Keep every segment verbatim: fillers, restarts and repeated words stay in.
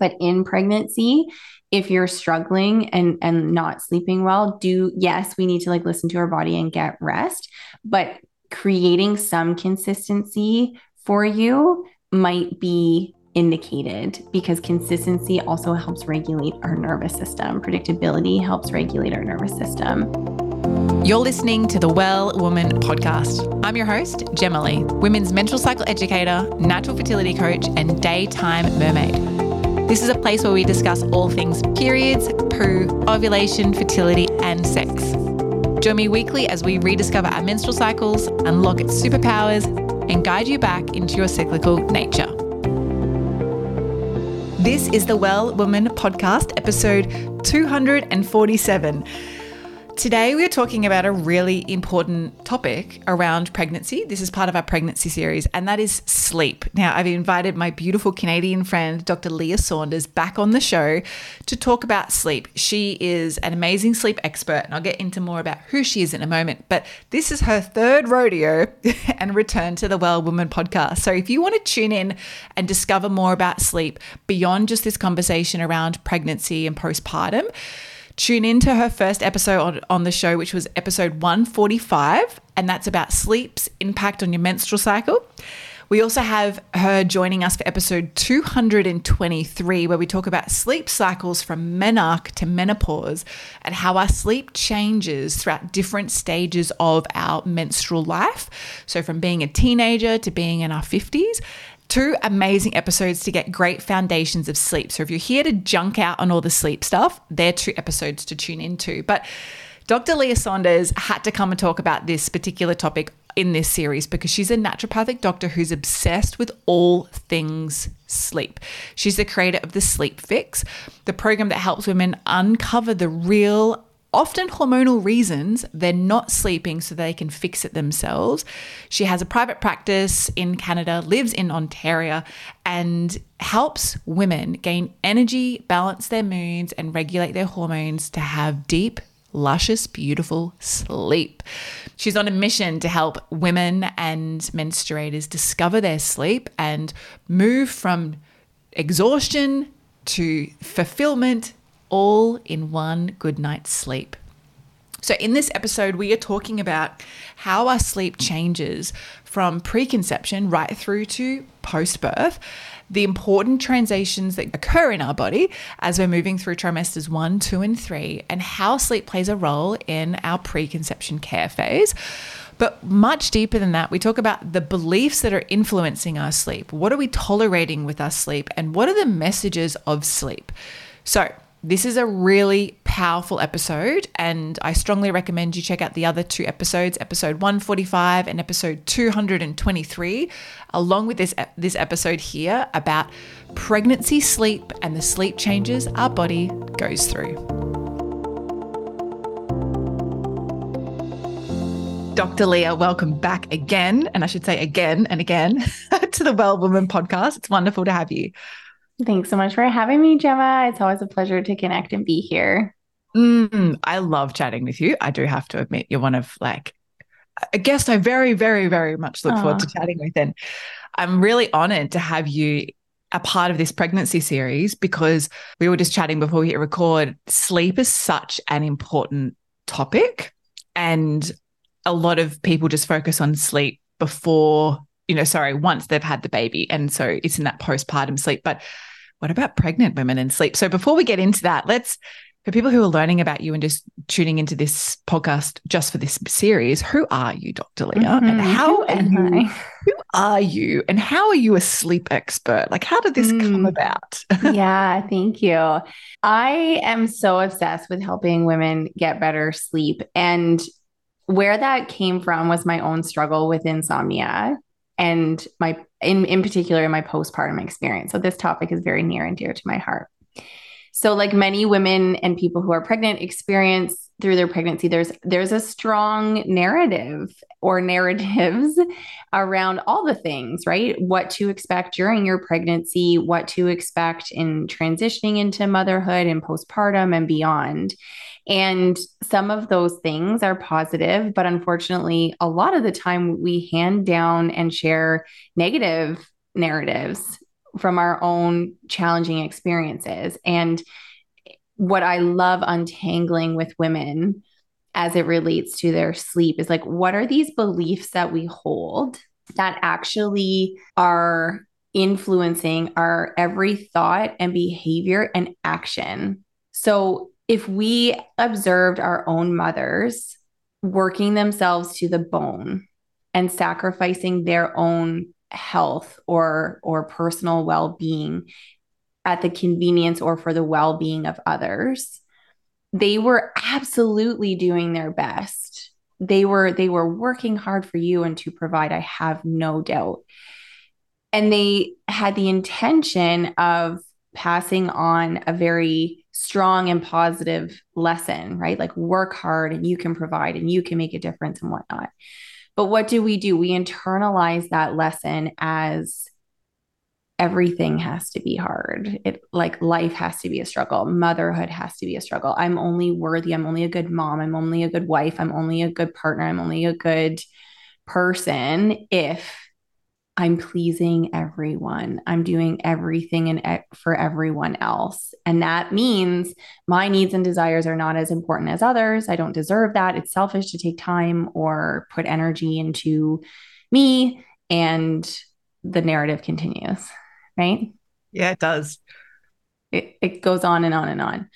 But in pregnancy, if you're struggling and, and not sleeping well, do, yes, we need to like listen to our body and get rest, but creating some consistency for you might be indicated, because consistency also helps regulate our nervous system. Predictability helps regulate our nervous system. You're listening to the Well Woman Podcast. I'm your host, Gemma Lee, women's menstrual cycle educator, natural fertility coach, and daytime mermaid. This is a place where we discuss all things periods, poo, ovulation, fertility, and sex. Join me weekly as we rediscover our menstrual cycles, unlock its superpowers, and guide you back into your cyclical nature. This is the Well Woman Podcast, episode two forty-seven. Today we are talking about a really important topic around pregnancy. This is part of our pregnancy series, and that is sleep. Now, I've invited my beautiful Canadian friend, Doctor Leigha Saunders, back on the show to talk about sleep. She is an amazing sleep expert, and I'll get into more about who she is in a moment, but this is her third rodeo and return to the Well Woman Podcast. So if you want to tune in and discover more about sleep beyond just this conversation around pregnancy and postpartum, tune in to her first episode on, on the show, which was episode one forty-five, and that's about sleep's impact on your menstrual cycle. We also have her joining us for episode two twenty-three, where we talk about sleep cycles from menarche to menopause and how our sleep changes throughout different stages of our menstrual life. So from being a teenager to being in our fifties. Two amazing episodes to get great foundations of sleep. So if you're here to junk out on all the sleep stuff, they're two episodes to tune into. But Doctor Leigha Saunders had to come and talk about this particular topic in this series because she's a naturopathic doctor who's obsessed with all things sleep. She's the creator of the Sleep Fix, the program that helps women uncover the real, often hormonal reasons they're not sleeping so they can fix it themselves. She has a private practice in Canada, lives in Ontario, and helps women gain energy, balance their moods, and regulate their hormones to have deep, luscious, beautiful sleep. She's on a mission to help women and menstruators discover their sleep and move from exhaustion to fulfillment, all in one good night's sleep. So in this episode, we are talking about how our sleep changes from preconception right through to post-birth, the important transitions that occur in our body as we're moving through trimesters one, two, and three, and how sleep plays a role in our preconception care phase. But much deeper than that, we talk about the beliefs that are influencing our sleep. What are we tolerating with our sleep, and what are the messages of sleep? So this is a really powerful episode, and I strongly recommend you check out the other two episodes, episode one forty-five and episode two twenty-three, along with this, this episode here about pregnancy sleep and the sleep changes our body goes through. Doctor Leigha, welcome back again, and I should say again and again to the Well Woman Podcast. It's wonderful to have you. Thanks so much for having me, Gemma. It's always a pleasure to connect and be here. Mm, I love chatting with you. I do have to admit, you're one of like a guest I very, very, very much look Aww. forward to chatting with. And I'm really honored to have you a part of this pregnancy series, because we were just chatting before we hit record. Sleep is such an important topic, and a lot of people just focus on sleep before you know, sorry, once they've had the baby. And so it's in that postpartum sleep. But what about pregnant women and sleep? So before we get into that, let's, for people who are learning about you and just tuning into this podcast just for this series, who are you, Doctor Leigha? Mm-hmm. And how who and you, who are you? And how are you a sleep expert? Like, how did this mm. come about? Yeah, thank you. I am so obsessed with helping women get better sleep. And where that came from was my own struggle with insomnia. And my, in, in particular, my postpartum experience. So this topic is very near and dear to my heart. So like many women and people who are pregnant experience through their pregnancy, there's, there's a strong narrative or narratives around all the things, right? What to expect during your pregnancy, what to expect in transitioning into motherhood and postpartum and beyond. And some of those things are positive, but unfortunately, a lot of the time we hand down and share negative narratives from our own challenging experiences. And what I love untangling with women as it relates to their sleep is like, what are these beliefs that we hold that actually are influencing our every thought and behavior and action? So if we observed our own mothers working themselves to the bone and sacrificing their own health or, or personal well-being at the convenience or for the well-being of others, they were absolutely doing their best. They were, they were working hard for you and to provide, I have no doubt. And they had the intention of passing on a very strong and positive lesson, right? Like, work hard and you can provide and you can make a difference and whatnot. But what do we do? We internalize that lesson as everything has to be hard. It like life has to be a struggle. Motherhood has to be a struggle. I'm only worthy. I'm only a good mom. I'm only a good wife. I'm only a good partner. I'm only a good person if I'm pleasing everyone. I'm doing everything and for everyone else. And that means my needs and desires are not as important as others. I don't deserve that. It's selfish to take time or put energy into me. And the narrative continues, right? Yeah, it does. It, it goes on and on and on.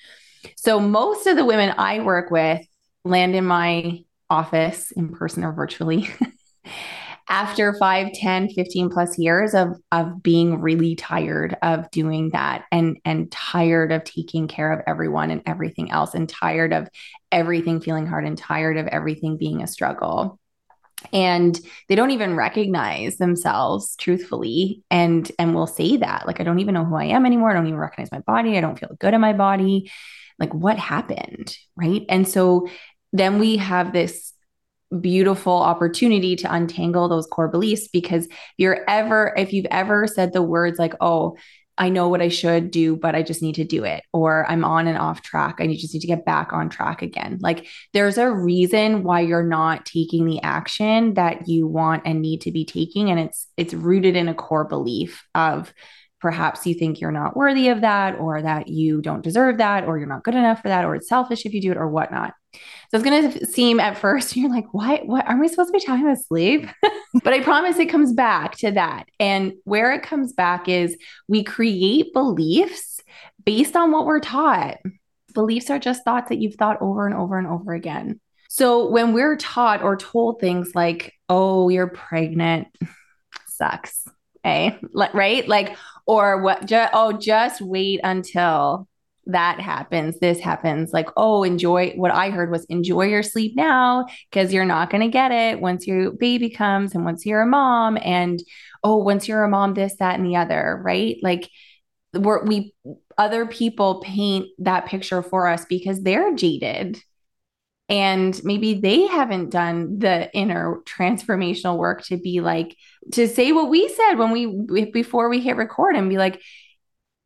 So most of the women I work with land in my office in person or virtually after five, ten, fifteen plus years of, of being really tired of doing that and, and tired of taking care of everyone and everything else, and tired of everything feeling hard and tired of everything being a struggle. And they don't even recognize themselves truthfully. And, and will say that, like, I don't even know who I am anymore. I don't even recognize my body. I don't feel good in my body. Like, what happened? Right. And so then we have this beautiful opportunity to untangle those core beliefs, because if you're ever, if you've ever said the words like, oh, I know what I should do, but I just need to do it. Or I'm on and off track. I just need to get back on track again. Like, there's a reason why you're not taking the action that you want and need to be taking. And it's, it's rooted in a core belief of perhaps you think you're not worthy of that, or that you don't deserve that, or you're not good enough for that, or it's selfish if you do it or whatnot. So it's going to seem at first, you're like, what, what are we supposed to be talking about sleep? But I promise it comes back to that. And where it comes back is we create beliefs based on what we're taught. Beliefs are just thoughts that you've thought over and over and over again. So when we're taught or told things like, oh, you're pregnant, sucks. Eh? Right? Like, or what, ju- oh, just wait until that happens. This happens. Like, oh, enjoy. What I heard was enjoy your sleep now, because you're not going to get it once your baby comes and once you're a mom, and oh, once you're a mom, this, that, and the other, right? Like, we're, we, other people paint that picture for us because they're jaded and maybe they haven't done the inner transformational work to be like, to say what we said when we, before we hit record, and be like,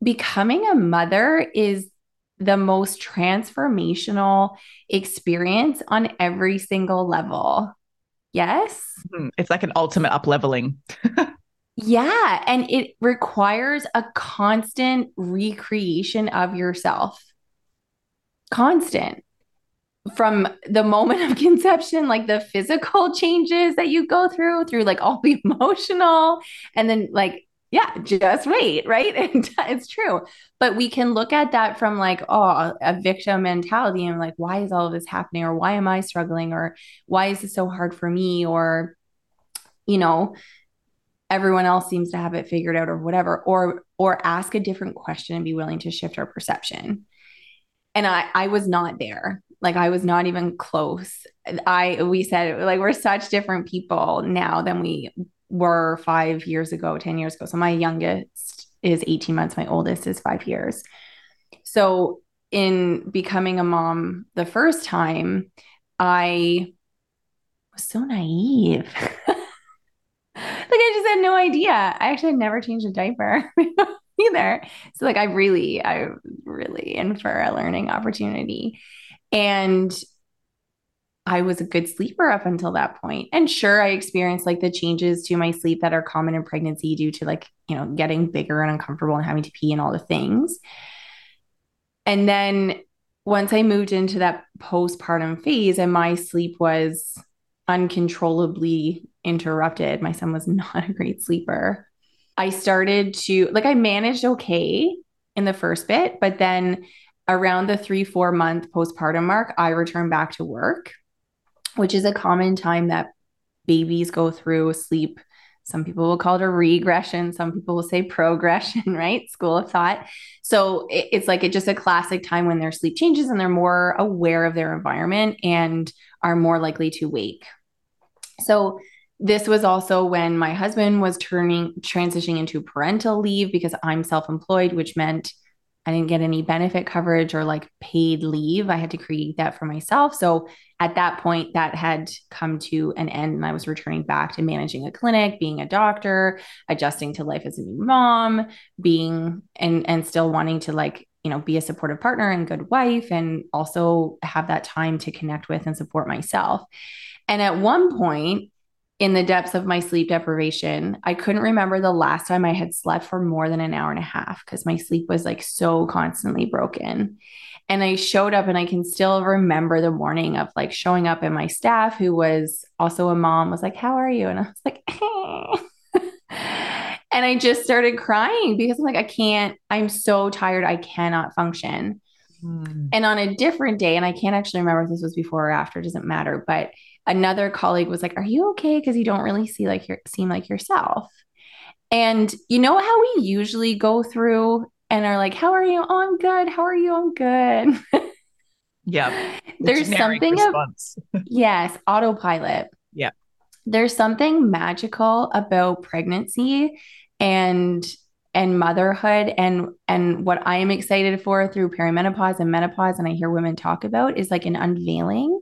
becoming a mother is the most transformational experience on every single level. Yes. It's like an ultimate up-leveling. Yeah. And it requires a constant recreation of yourself. Constant. From the moment of conception, like the physical changes that you go through, through like all the emotional, and then like, yeah, just wait, right? And it's true. But we can look at that from like, oh, a victim mentality, and like, why is all of this happening? Or why am I struggling? Or why is this so hard for me? Or, you know, everyone else seems to have it figured out or whatever, or, or ask a different question and be willing to shift our perception. And I, I was not there. Like, I was not even close. I, we said like, we're such different people now than we were five years ago, ten years ago. So my youngest is eighteen months. My oldest is five years. So in becoming a mom the first time, I was so naive. Like, I just had no idea. I actually had never changed a diaper either. So like, I really, I really in for a learning opportunity. And I was a good sleeper up until that point. And sure, I experienced like the changes to my sleep that are common in pregnancy due to like, you know, getting bigger and uncomfortable and having to pee and all the things. And then once I moved into that postpartum phase and my sleep was uncontrollably interrupted, my son was not a great sleeper. I started to like, I managed okay in the first bit, but then around the three, four month postpartum mark, I returned back to work, which is a common time that babies go through sleep. Some people will call it a regression. Some people will say progression, right? School of thought. So it's like, it's just a classic time when their sleep changes and they're more aware of their environment and are more likely to wake. So this was also when my husband was turning, transitioning into parental leave because I'm self-employed, which meant I didn't get any benefit coverage or like paid leave. I had to create that for myself. So at that point that had come to an end and I was returning back to managing a clinic, being a doctor, adjusting to life as a new mom, being, and, and still wanting to like, you know, be a supportive partner and good wife, and also have that time to connect with and support myself. And at one point in the depths of my sleep deprivation, I couldn't remember the last time I had slept for more than an hour and a half because my sleep was like so constantly broken. And I showed up, and I can still remember the morning of like showing up, and my staff, who was also a mom, was like, "How are you?" And I was like, "Hey." And I just started crying because I'm like, I can't, I'm so tired. I cannot function. Mm. And on a different day, and I can't actually remember if this was before or after, it doesn't matter, but another colleague was like, "Are you okay? Because you don't really see like your, seem like yourself." And you know how we usually go through and are like, "How are you? Oh, I'm good. How are you? I'm good." Yeah. There's something of, yes, autopilot. Yeah. There's something magical about pregnancy and and motherhood, and and what I am excited for through perimenopause and menopause, and I hear women talk about, is like an unveiling.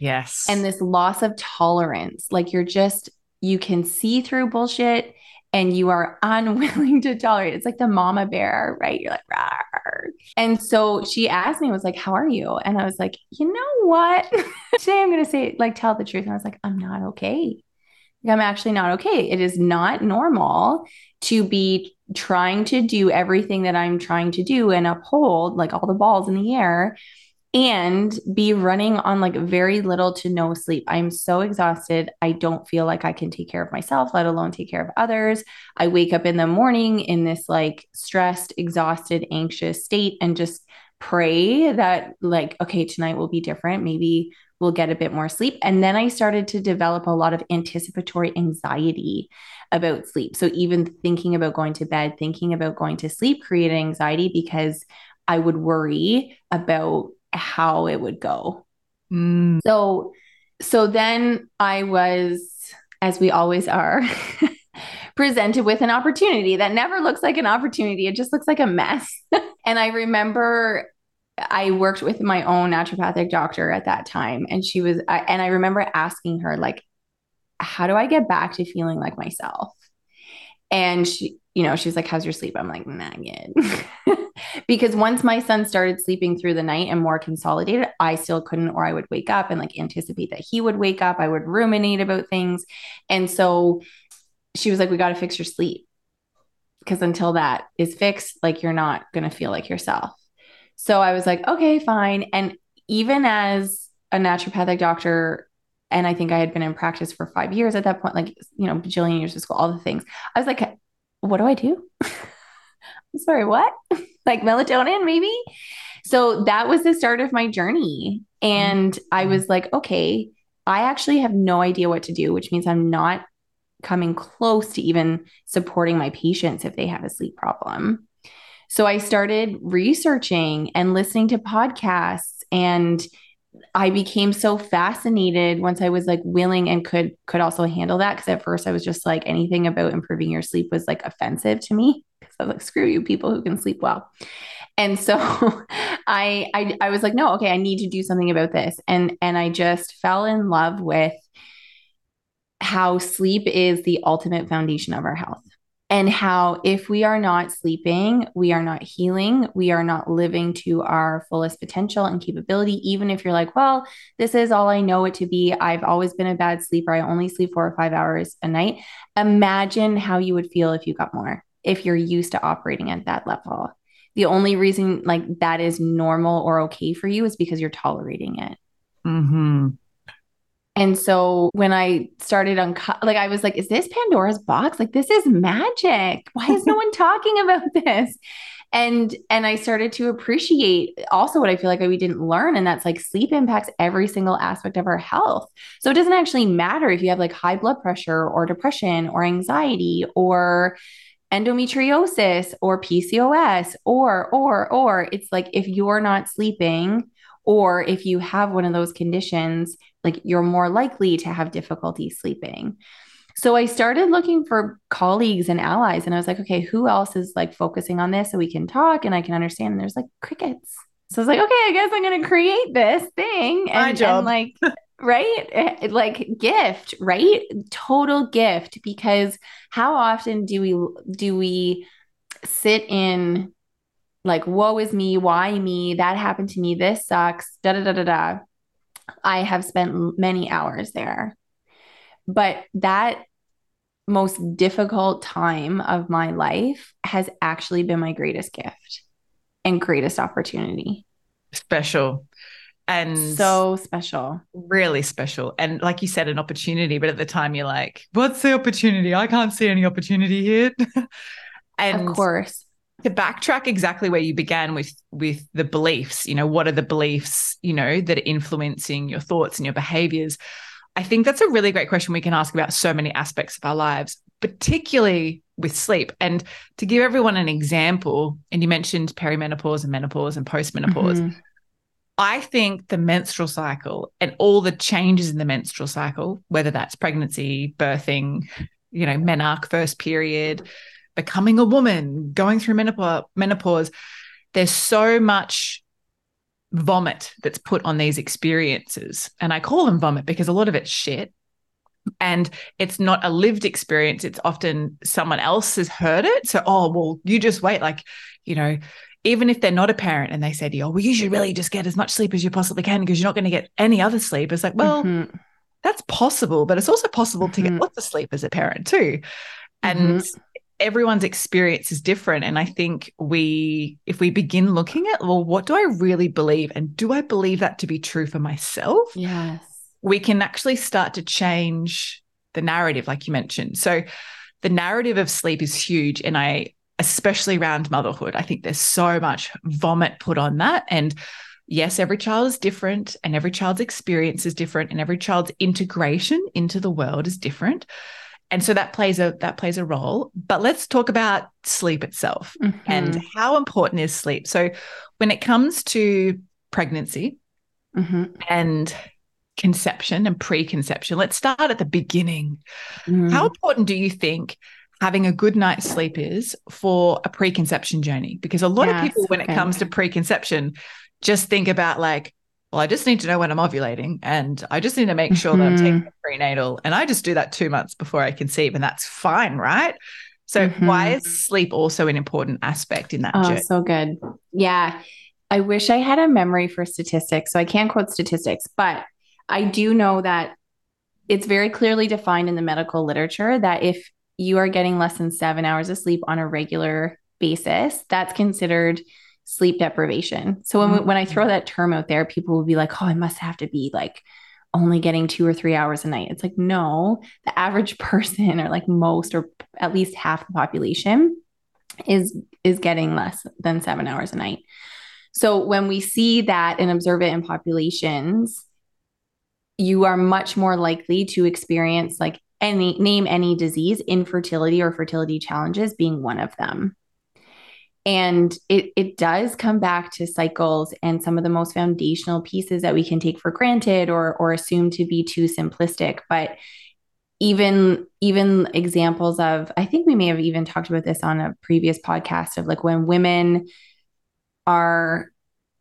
Yes. And this loss of tolerance, like you're just, you can see through bullshit and you are unwilling to tolerate it. It's like the mama bear, right? You're like, rawr. And so she asked me, was like, "How are you?" And I was like, "You know what? Today I'm going to say, like, tell the truth." And I was like, "I'm not okay. Like, I'm actually not okay. It is not normal to be trying to do everything that I'm trying to do and uphold like all the balls in the air and be running on like very little to no sleep. I'm so exhausted. I don't feel like I can take care of myself, let alone take care of others. I wake up in the morning in this like stressed, exhausted, anxious state and just pray that like, okay, tonight will be different. Maybe we'll get a bit more sleep." And then I started to develop a lot of anticipatory anxiety about sleep. So even thinking about going to bed, thinking about going to sleep created anxiety because I would worry about how it would go. Mm. So, so then I was, as we always are, presented with an opportunity that never looks like an opportunity. It just looks like a mess. And I remember I worked with my own naturopathic doctor at that time. And she was, I, and I remember asking her like, "How do I get back to feeling like myself?" And she, you know, she was like, "How's your sleep?" I'm like, "Nah, good." Because once my son started sleeping through the night and more consolidated, I still couldn't, or I would wake up and like anticipate that he would wake up. I would ruminate about things. And so she was like, "We got to fix your sleep. Because until that is fixed, like you're not going to feel like yourself." So I was like, "Okay, fine." And even as a naturopathic doctor, and I think I had been in practice for five years at that point, like, you know, bajillion years of school, all the things, I was like, "What do I do?" I'm sorry, what? Like melatonin, maybe? So that was the start of my journey. And mm-hmm. I was like, okay, I actually have no idea what to do, which means I'm not coming close to even supporting my patients if they have a sleep problem. So I started researching and listening to podcasts, and I became so fascinated once I was like willing and could, could also handle that. Cause at first I was just like, anything about improving your sleep was like offensive to me. Cause I was like, screw you people who can sleep well. And so I, I, I was like, no, okay, I need to do something about this. And, and I just fell in love with how sleep is the ultimate foundation of our health. and how if we are not sleeping, we are not healing, we are not living to our fullest potential and capability. Even if you're like, well, this is all I know it to be. I've always been a bad sleeper. I only sleep four or five hours a night. Imagine how you would feel if you got more, if you're used to operating at that level. The only reason like that is normal or okay for you is because you're tolerating it. Mm-hmm. And so when I started on, unco- like, I was like, is this Pandora's box? Like, this is magic. Why is no one talking about this? And, and I started to appreciate also what I feel like we didn't learn. And that's like sleep impacts every single aspect of our health. So it doesn't actually matter if you have like high blood pressure or depression or anxiety or endometriosis or P C O S or, or, or it's like, if you're not sleeping or if you have one of those conditions, like you're more likely to have difficulty sleeping. So I started looking for colleagues and allies and I was like, okay, who else is like focusing on this so we can talk and I can understand? And there's like crickets. So I was like, okay, I guess I'm going to create this thing. And, My job. and like, right? Like gift, right? Total gift. Because how often do we, do we sit in like, woe is me, why me, that happened to me, this sucks, da da da da da. I have spent many hours there, but that most difficult time of my life has actually been my greatest gift and greatest opportunity. Special. And so special, really special. And like you said, an opportunity, but at the time you're like, what's the opportunity? I can't see any opportunity here. And of course, to backtrack exactly where you began with, with the beliefs, you know, what are the beliefs, you know, that are influencing your thoughts and your behaviors? I think that's a really great question we can ask about so many aspects of our lives, particularly with sleep. And to give everyone an example, and you mentioned perimenopause and menopause and postmenopause, mm-hmm. I think the menstrual cycle and all the changes in the menstrual cycle, whether that's pregnancy, birthing, you know, menarche, first period, becoming a woman, going through menopause, menopause, there's so much vomit that's put on these experiences. And I call them vomit because a lot of it's shit. And it's not a lived experience. It's often someone else has heard it. So, oh, well, you just wait. Like, you know, even if they're not a parent and they say to you, oh, well, you should really just get as much sleep as you possibly can because you're not going to get any other sleep. It's like, well, mm-hmm. that's possible, but it's also possible to get mm-hmm. lots of sleep as a parent too. And mm-hmm. everyone's experience is different. And I think we, if we begin looking at, well, what do I really believe? And do I believe that to be true for myself? Yes. We can actually start to change the narrative, like you mentioned. So the narrative of sleep is huge. And I, especially around motherhood, I think there's so much vomit put on that. And yes, every child is different and every child's experience is different and every child's integration into the world is different. And so that plays a that plays a role. But let's talk about sleep itself mm-hmm. and how important is sleep. So when it comes to pregnancy mm-hmm. and conception and preconception, let's start at the beginning. Mm. How important do you think having a good night's sleep is for a preconception journey? Because a lot yes, of people, when okay. it comes to preconception, just think about like, well, I just need to know when I'm ovulating and I just need to make sure mm-hmm. that I'm taking a prenatal, and I just do that two months before I conceive, and that's fine, right? So mm-hmm. why is sleep also an important aspect in that oh, journey? So good. Yeah. I wish I had a memory for statistics, so I can't quote statistics, but I do know that it's very clearly defined in the medical literature that if you are getting less than seven hours of sleep on a regular basis, that's considered sleep deprivation. So when, we, when I throw that term out there, people will be like, oh, I must have to be like only getting two or three hours a night. It's like, no, the average person or like most, or at least half the population is, is getting less than seven hours a night. So when we see that and observe it in populations, you are much more likely to experience like any, name any disease, infertility or fertility challenges being one of them. And it it does come back to cycles and some of the most foundational pieces that we can take for granted or or assume to be too simplistic. But even even examples of, I think we may have even talked about this on a previous podcast, of like when women are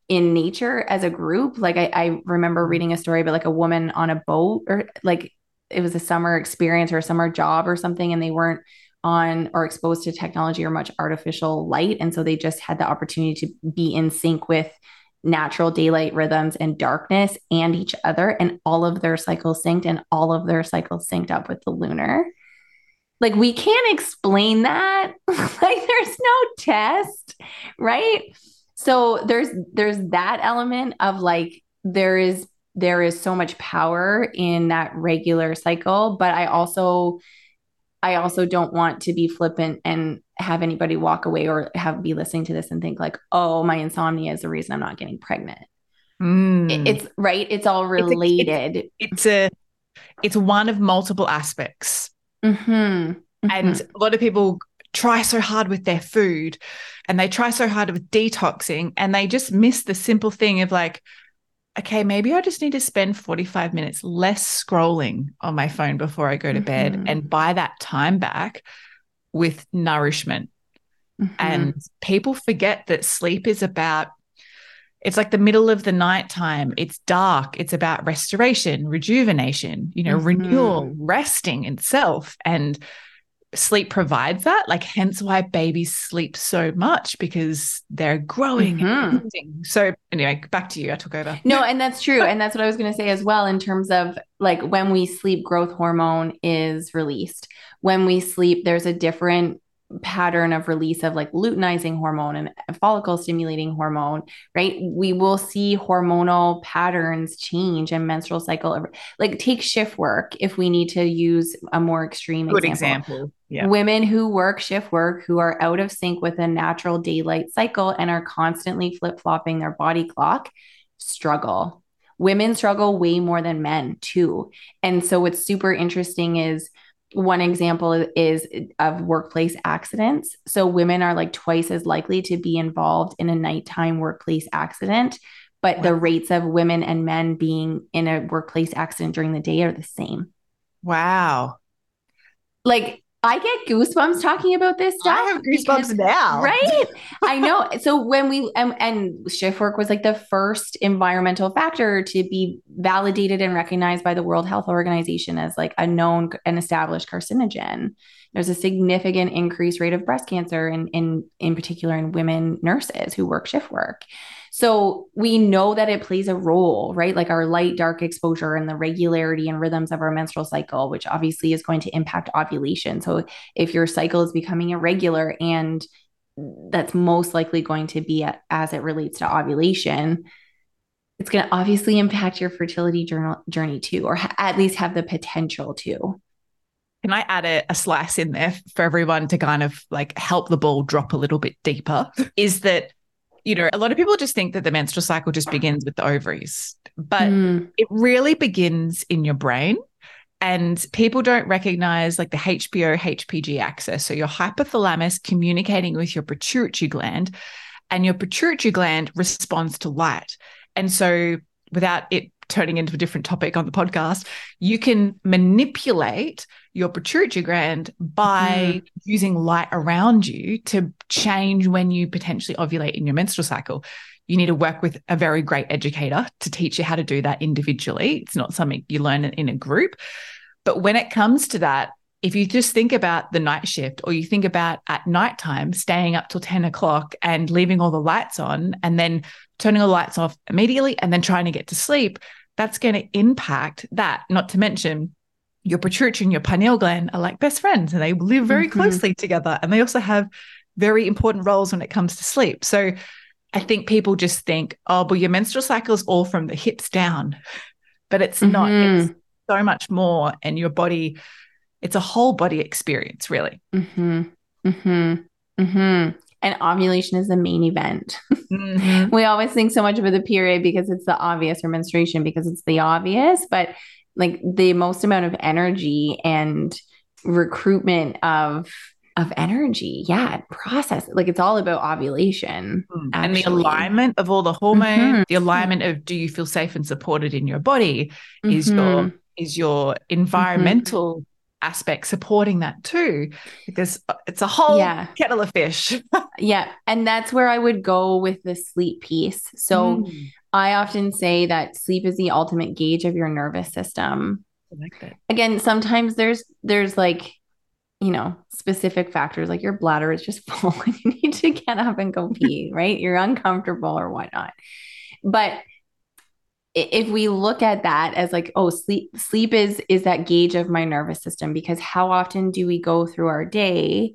in nature as a group. Like I, I remember reading a story about like a woman on a boat, or like it was a summer experience or a summer job or something, and they weren't on or exposed to technology or much artificial light. And so they just had the opportunity to be in sync with natural daylight rhythms and darkness and each other, and all of their cycles synced and all of their cycles synced up with the lunar. Like, we can't explain that. Like, there's no test, right? So there's, there's that element of like, there is, there is so much power in that regular cycle, but I also, I also don't want to be flippant and have anybody walk away or have be listening to this and think like, oh, my insomnia is the reason I'm not getting pregnant. Mm. It's right. It's all related. It's a, it's, it's a, it's one of multiple aspects. Mm-hmm. Mm-hmm. And a lot of people try so hard with their food and they try so hard with detoxing and they just miss the simple thing of like, okay, maybe I just need to spend forty-five minutes less scrolling on my phone before I go to bed, mm-hmm. and buy that time back with nourishment. Mm-hmm. And people forget that sleep is about, it's like the middle of the night time. It's dark. It's about restoration, rejuvenation, you know, mm-hmm. renewal, resting in self. And sleep provides that, like, hence why babies sleep so much, because they're growing mm-hmm. and so anyway, back to you. I took over. No, and that's true. And that's what I was going to say as well, in terms of like, when we sleep, growth hormone is released. When we sleep, there's a different pattern of release of like luteinizing hormone and follicle stimulating hormone, right? We will see hormonal patterns change and menstrual cycle, like, take shift work if we need to use a more extreme Good example. example. Yeah. Women who work shift work, who are out of sync with a natural daylight cycle and are constantly flip-flopping their body clock, struggle. Women struggle way more than men too. And so what's super interesting is, one example is of workplace accidents. So women are like twice as likely to be involved in a nighttime workplace accident, but wow. the rates of women and men being in a workplace accident during the day are the same. Wow. Like, I get goosebumps talking about this stuff. I have goosebumps because, now. Right? I know. So when we, and, and shift work was like the first environmental factor to be validated and recognized by the World Health Organization as like a known and established carcinogen. There's a significant increased rate of breast cancer in, in, in particular in women nurses who work shift work. So we know that it plays a role, right? Like our light, dark exposure and the regularity and rhythms of our menstrual cycle, which obviously is going to impact ovulation. So if your cycle is becoming irregular, and that's most likely going to be at, as it relates to ovulation, it's going to obviously impact your fertility journal, journey too, or ha- at least have the potential to. Can I add a, a slice in there for everyone to kind of like help the ball drop a little bit deeper? Is that, you know, a lot of people just think that the menstrual cycle just begins with the ovaries, but mm. it really begins in your brain. And people don't recognize like the H B O H P G axis. So your hypothalamus communicating with your pituitary gland, and your pituitary gland responds to light. And so without it turning into a different topic on the podcast, you can manipulate your pituitary gland by mm. using light around you to change when you potentially ovulate in your menstrual cycle. You need to work with a very great educator to teach you how to do that individually. It's not something you learn in a group. But when it comes to that, if you just think about the night shift, or you think about at nighttime staying up till ten o'clock and leaving all the lights on and then turning all the lights off immediately and then trying to get to sleep, that's going to impact that. Not to mention your pituitary and your pineal gland are like best friends, and they live very mm-hmm. closely together. And they also have very important roles when it comes to sleep. So I think people just think, oh, well, your menstrual cycle is all from the hips down, but it's mm-hmm. not. It's so much more. And your body, it's a whole body experience, really. Mm-hmm. Mm-hmm. Mm-hmm. And ovulation is the main event. Mm-hmm. We always think so much about the period because it's the obvious, or menstruation because it's the obvious, but like the most amount of energy and recruitment of of energy. Yeah. Process. Like, it's all about ovulation. Mm. And the alignment of all the hormones, mm-hmm. the alignment of, do you feel safe and supported in your body? Mm-hmm. Is your, is your environmental mm-hmm. aspect supporting that too, because it's a whole yeah. kettle of fish. Yeah. And that's where I would go with the sleep piece. So mm. I often say that sleep is the ultimate gauge of your nervous system. I like that. Again, sometimes there's, there's like you know, specific factors, like your bladder is just full and you need to get up and go pee, right? You're uncomfortable or whatnot. But if we look at that as like, oh, sleep, sleep is, is that gauge of my nervous system, because how often do we go through our day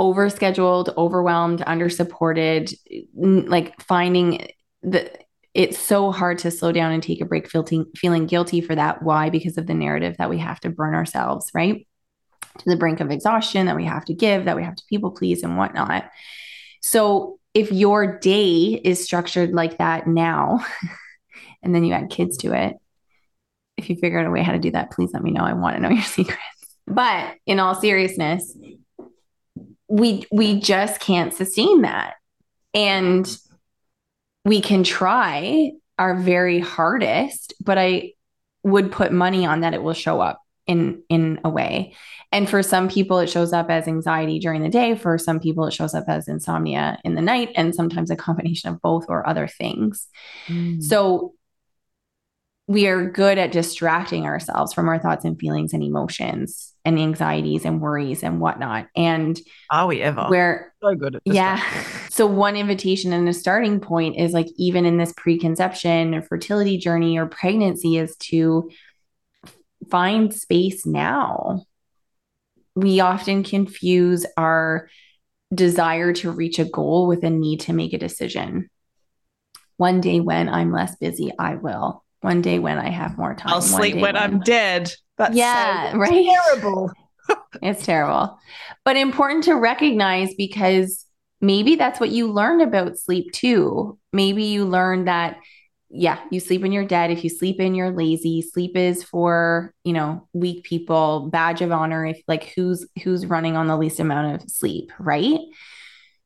overscheduled, overwhelmed, undersupported, like finding the, it's so hard to slow down and take a break, feeling, feeling guilty for that. Why? Because of the narrative that we have to burn ourselves, right? To the brink of exhaustion, that we have to give, that we have to people please and whatnot. So if your day is structured like that now, and then you add kids to it, if you figure out a way how to do that, please let me know. I want to know your secrets. But in all seriousness, we, we just can't sustain that. And we can try our very hardest, but I would put money on that it will show up in, in a way. And for some people, it shows up as anxiety during the day. For some people, it shows up as insomnia in the night, and sometimes a combination of both or other things. Mm. So we are good at distracting ourselves from our thoughts and feelings and emotions and anxieties and worries and whatnot. And are we ever? We're so good at this. Yeah. So one invitation and a starting point is like, even in this preconception or fertility journey or pregnancy, is to find space now. We often confuse our desire to reach a goal with a need to make a decision. One day when I'm less busy, I will. One day when I have more time, I'll sleep when, when I'm dead. That's yeah, so right? Terrible. It's terrible, but important to recognize, because maybe that's what you learned about sleep too. Maybe you learned that, yeah, you sleep when you're dead. If you sleep in, you're lazy. Sleep is for, you know, weak people, badge of honor. If like, who's, who's running on the least amount of sleep, right?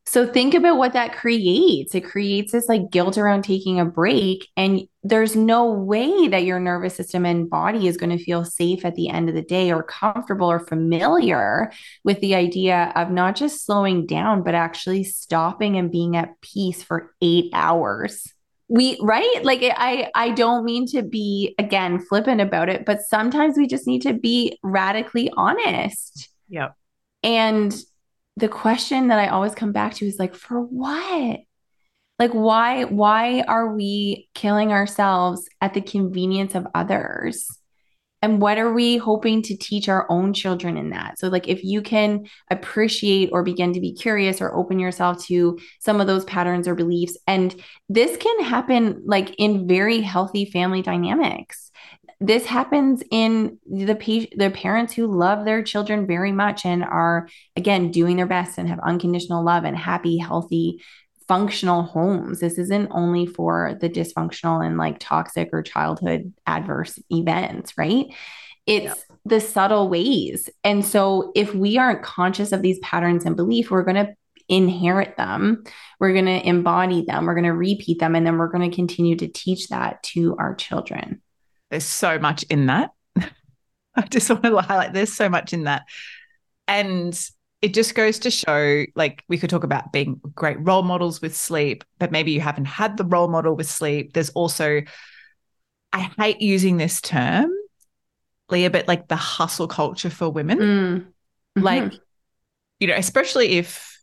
So think about what that creates. It creates this like guilt around taking a break, and there's no way that your nervous system and body is going to feel safe at the end of the day or comfortable or familiar with the idea of not just slowing down, but actually stopping and being at peace for eight hours. We, right? Like I, I don't mean to be, again, flippant about it, but sometimes we just need to be radically honest. Yeah. And the question that I always come back to is like, for what? Like, why, why are we killing ourselves at the convenience of others? And what are we hoping to teach our own children in that? So like, if you can appreciate or begin to be curious or open yourself to some of those patterns or beliefs, and this can happen like in very healthy family dynamics. This happens in the pa- the parents who love their children very much and are, again, doing their best and have unconditional love and happy, healthy, functional homes. This isn't only for the dysfunctional and like toxic or childhood adverse events, right? It's yeah. the subtle ways. And so if we aren't conscious of these patterns and belief, we're going to inherit them. We're going to embody them. We're going to repeat them. And then we're going to continue to teach that to our children. There's so much in that. I just want to highlight there's so much in that. And it just goes to show, like, we could talk about being great role models with sleep, but maybe you haven't had the role model with sleep. There's also, I hate using this term, Leigha, but like the hustle culture for women. Mm. Mm-hmm. Like, you know, especially if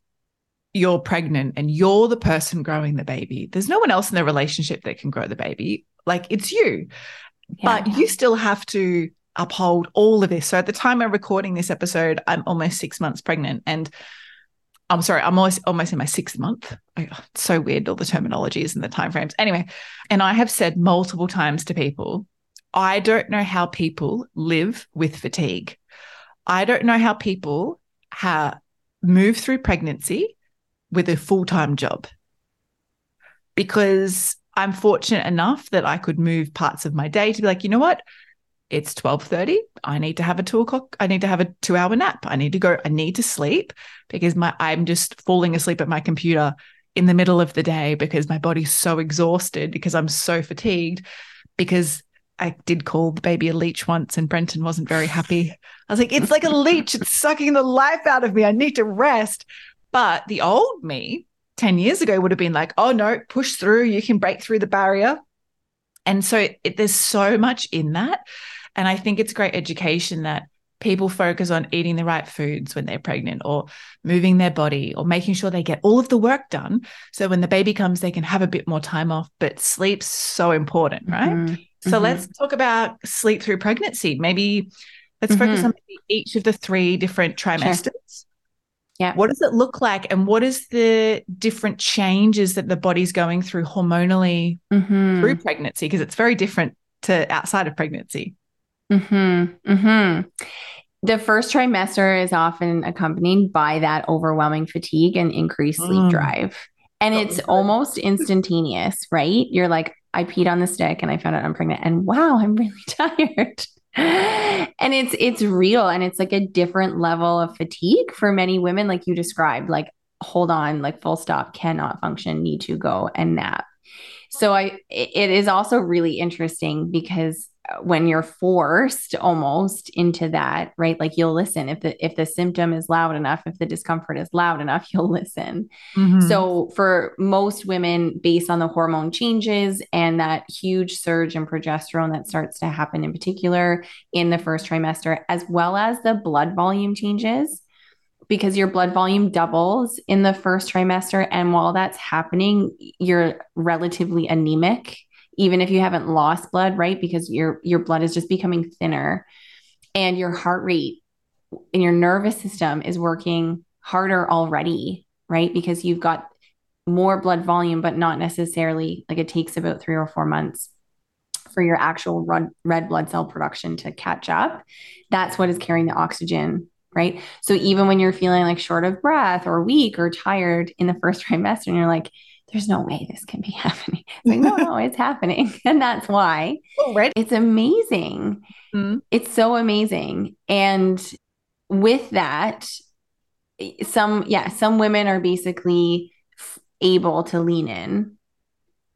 you're pregnant and you're the person growing the baby, there's no one else in the relationship that can grow the baby. Like, it's you. Yeah. But you still have to uphold all of this. So at the time I'm recording this episode, I'm almost six months pregnant, and I'm sorry, I'm almost almost in my sixth month. I, it's so weird, all the terminologies and the timeframes. Anyway, and I have said multiple times to people, I don't know how people live with fatigue. I don't know how people ha- move through pregnancy with a full-time job, because I'm fortunate enough that I could move parts of my day to be like, you know what? It's twelve thirty. I need to have a two o'clock. I need to have a two hour nap. I need to go. I need to sleep, because my I'm just falling asleep at my computer in the middle of the day because my body's so exhausted, because I'm so fatigued, because I did call the baby a leech once and Brenton wasn't very happy. I was like, it's like a leech. It's sucking the life out of me. I need to rest. But the old me ten years ago would have been like, oh no, push through, you can break through the barrier. And so it, it, there's so much in that. And I think it's great education that people focus on eating the right foods when they're pregnant, or moving their body, or making sure they get all of the work done, so when the baby comes, they can have a bit more time off. But sleep's so important, right? Mm-hmm. So mm-hmm. let's talk about sleep through pregnancy. Maybe let's mm-hmm. focus on maybe each of the three different trimesters. Sure. Yeah. What does it look like, and what is the different changes that the body's going through hormonally mm-hmm. through pregnancy? Because it's very different to outside of pregnancy. Mm-hmm. Mm-hmm. The first trimester is often accompanied by that overwhelming fatigue and increased mm. sleep drive. And it's almost instantaneous, right? You're like, I peed on the stick and I found out I'm pregnant, and wow, I'm really tired. And it's, it's real. And it's like a different level of fatigue for many women. Like you described, like, hold on, like full stop, cannot function, need to go and nap. So I, it is also really interesting because when you're forced almost into that, right? Like you'll listen if the, if the symptom is loud enough, if the discomfort is loud enough, you'll listen. Mm-hmm. So for most women, based on the hormone changes and that huge surge in progesterone that starts to happen in particular in the first trimester, as well as the blood volume changes, because your blood volume doubles in the first trimester. And while that's happening, you're relatively anemic, even if you haven't lost blood, right? Because your, your blood is just becoming thinner, and your heart rate and your nervous system is working harder already, right? Because you've got more blood volume, but not necessarily, like, it takes about three or four months for your actual red, red blood cell production to catch up. That's what is carrying the oxygen, right? So even when you're feeling like short of breath or weak or tired in the first trimester, and you're like, there's no way this can be happening. Like, no, no, it's happening. And that's why Already? It's amazing. Mm-hmm. It's so amazing. And with that, some, yeah, some women are basically able to lean in,